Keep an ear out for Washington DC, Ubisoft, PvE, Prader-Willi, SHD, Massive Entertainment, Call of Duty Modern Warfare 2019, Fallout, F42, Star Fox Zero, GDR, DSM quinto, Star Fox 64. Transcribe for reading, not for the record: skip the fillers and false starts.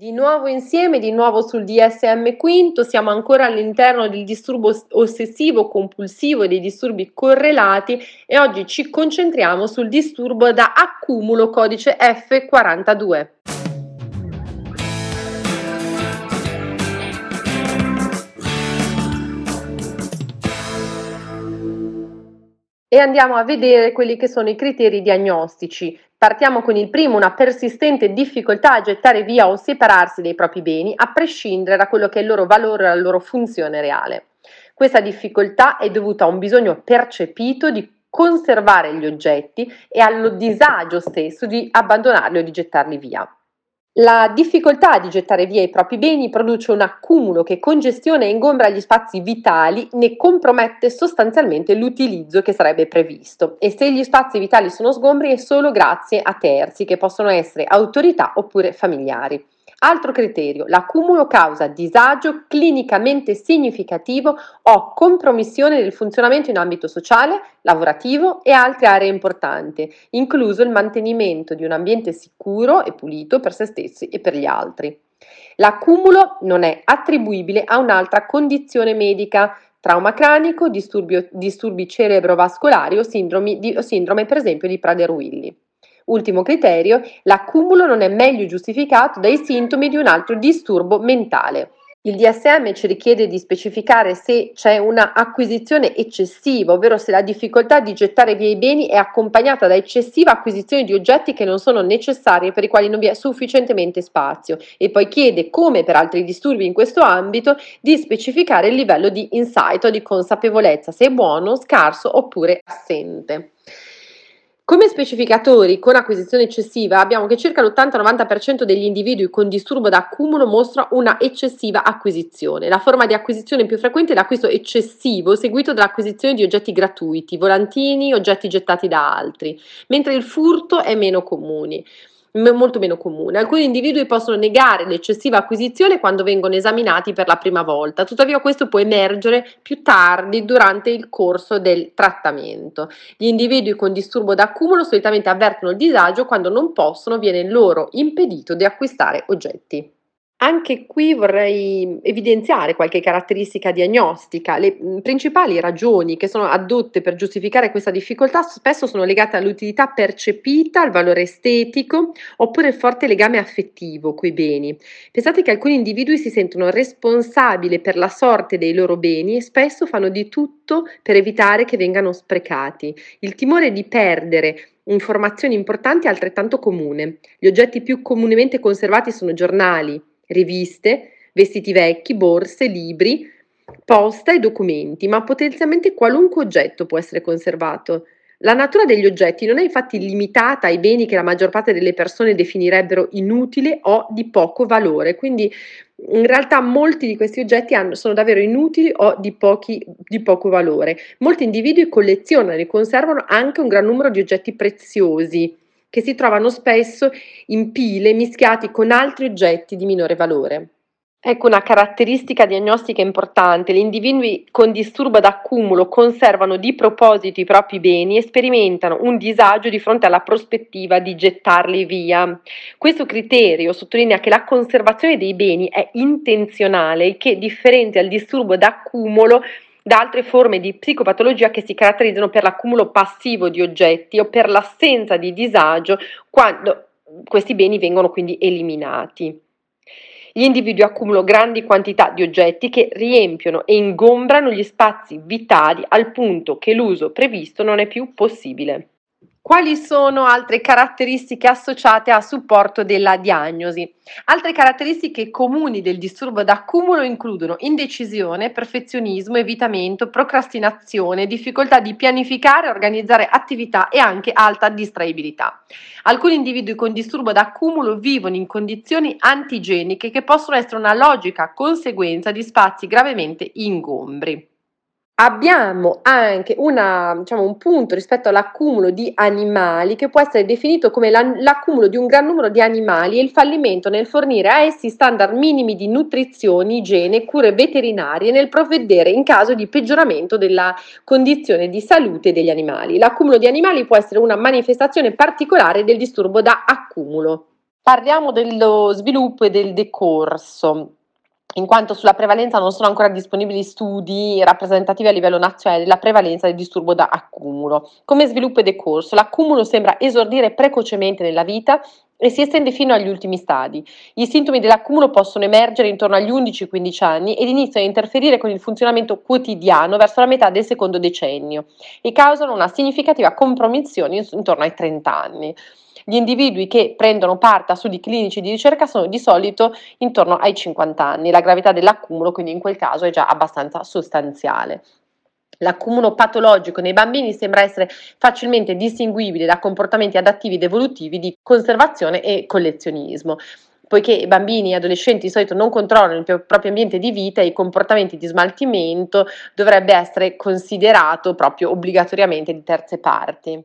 Di nuovo insieme, di nuovo sul DSM quinto, siamo ancora all'interno del disturbo ossessivo compulsivo e dei disturbi correlati e oggi ci concentriamo sul disturbo da accumulo codice F42. E andiamo a vedere quelli che sono i criteri diagnostici. Partiamo con il primo, una persistente difficoltà a gettare via o separarsi dei propri beni, a prescindere da quello che è il loro valore e la loro funzione reale. Questa difficoltà è dovuta a un bisogno percepito di conservare gli oggetti e allo disagio stesso di abbandonarli o di gettarli via. La difficoltà di gettare via i propri beni produce un accumulo che congestiona e ingombra gli spazi vitali, ne compromette sostanzialmente l'utilizzo che sarebbe previsto. E se gli spazi vitali sono sgombri è solo grazie a terzi, che possono essere autorità oppure familiari. Altro criterio, l'accumulo causa disagio clinicamente significativo o compromissione del funzionamento in ambito sociale, lavorativo e altre aree importanti, incluso il mantenimento di un ambiente sicuro e pulito per se stessi e per gli altri. L'accumulo non è attribuibile a un'altra condizione medica, trauma cranico, disturbi cerebrovascolari o sindrome per esempio di Prader-Willi. Ultimo criterio, l'accumulo non è meglio giustificato dai sintomi di un altro disturbo mentale. Il DSM ci richiede di specificare se c'è una acquisizione eccessiva, ovvero se la difficoltà di gettare via i beni è accompagnata da eccessiva acquisizione di oggetti che non sono necessari e per i quali non vi è sufficientemente spazio, e poi chiede, come per altri disturbi in questo ambito, di specificare il livello di insight o di consapevolezza, se è buono, scarso oppure assente. Come specificatori con acquisizione eccessiva abbiamo che circa l'80-90% degli individui con disturbo da accumulo mostra una eccessiva acquisizione. La forma di acquisizione più frequente è l'acquisto eccessivo seguito dall'acquisizione di oggetti gratuiti, volantini, oggetti gettati da altri, mentre il furto è molto meno comune. Alcuni individui possono negare l'eccessiva acquisizione quando vengono esaminati per la prima volta, tuttavia questo può emergere più tardi durante il corso del trattamento. Gli individui con disturbo d'accumulo solitamente avvertono il disagio quando non possono, viene loro impedito di acquistare oggetti. Anche qui vorrei evidenziare qualche caratteristica diagnostica. Le principali ragioni che sono adotte per giustificare questa difficoltà spesso sono legate all'utilità percepita, al valore estetico oppure al forte legame affettivo coi beni. Pensate che alcuni individui si sentono responsabili per la sorte dei loro beni e spesso fanno di tutto per evitare che vengano sprecati. Il timore di perdere informazioni importanti è altrettanto comune. Gli oggetti più comunemente conservati sono giornali, riviste, vestiti vecchi, borse, libri, posta e documenti, ma potenzialmente qualunque oggetto può essere conservato. La natura degli oggetti non è infatti limitata ai beni che la maggior parte delle persone definirebbero inutile o di poco valore, quindi in realtà molti di questi oggetti sono davvero inutili o di poco valore. Molti individui collezionano e conservano anche un gran numero di oggetti preziosi, che si trovano spesso in pile mischiati con altri oggetti di minore valore. Ecco una caratteristica diagnostica importante: gli individui con disturbo d'accumulo conservano di proposito i propri beni e sperimentano un disagio di fronte alla prospettiva di gettarli via. Questo criterio sottolinea che la conservazione dei beni è intenzionale, che differenzia il disturbo d'accumulo da altre forme di psicopatologia che si caratterizzano per l'accumulo passivo di oggetti o per l'assenza di disagio quando questi beni vengono quindi eliminati. Gli individui accumulano grandi quantità di oggetti che riempiono e ingombrano gli spazi vitali al punto che l'uso previsto non è più possibile. Quali sono altre caratteristiche associate a supporto della diagnosi? Altre caratteristiche comuni del disturbo d'accumulo includono indecisione, perfezionismo, evitamento, procrastinazione, difficoltà di pianificare, organizzare attività e anche alta distraibilità. Alcuni individui con disturbo d'accumulo vivono in condizioni antigeniche che possono essere una logica conseguenza di spazi gravemente ingombri. Abbiamo anche un punto rispetto all'accumulo di animali che può essere definito come l'accumulo di un gran numero di animali e il fallimento nel fornire a essi standard minimi di nutrizione, igiene, cure veterinarie nel provvedere in caso di peggioramento della condizione di salute degli animali. L'accumulo di animali può essere una manifestazione particolare del disturbo da accumulo. Parliamo dello sviluppo e del decorso, in quanto sulla prevalenza non sono ancora disponibili studi rappresentativi a livello nazionale della prevalenza del disturbo da accumulo. Come sviluppo e decorso, l'accumulo sembra esordire precocemente nella vita e si estende fino agli ultimi stadi. I sintomi dell'accumulo possono emergere intorno agli 11-15 anni ed iniziano a interferire con il funzionamento quotidiano verso la metà del secondo decennio e causano una significativa compromissione intorno ai 30 anni. Gli individui che prendono parte a studi clinici di ricerca sono di solito intorno ai 50 anni. La gravità dell'accumulo, quindi, in quel caso è già abbastanza sostanziale. L'accumulo patologico nei bambini sembra essere facilmente distinguibile da comportamenti adattivi ed evolutivi di conservazione e collezionismo, poiché i bambini e adolescenti di solito non controllano il proprio ambiente di vita e i comportamenti di smaltimento dovrebbe essere considerato proprio obbligatoriamente di terze parti.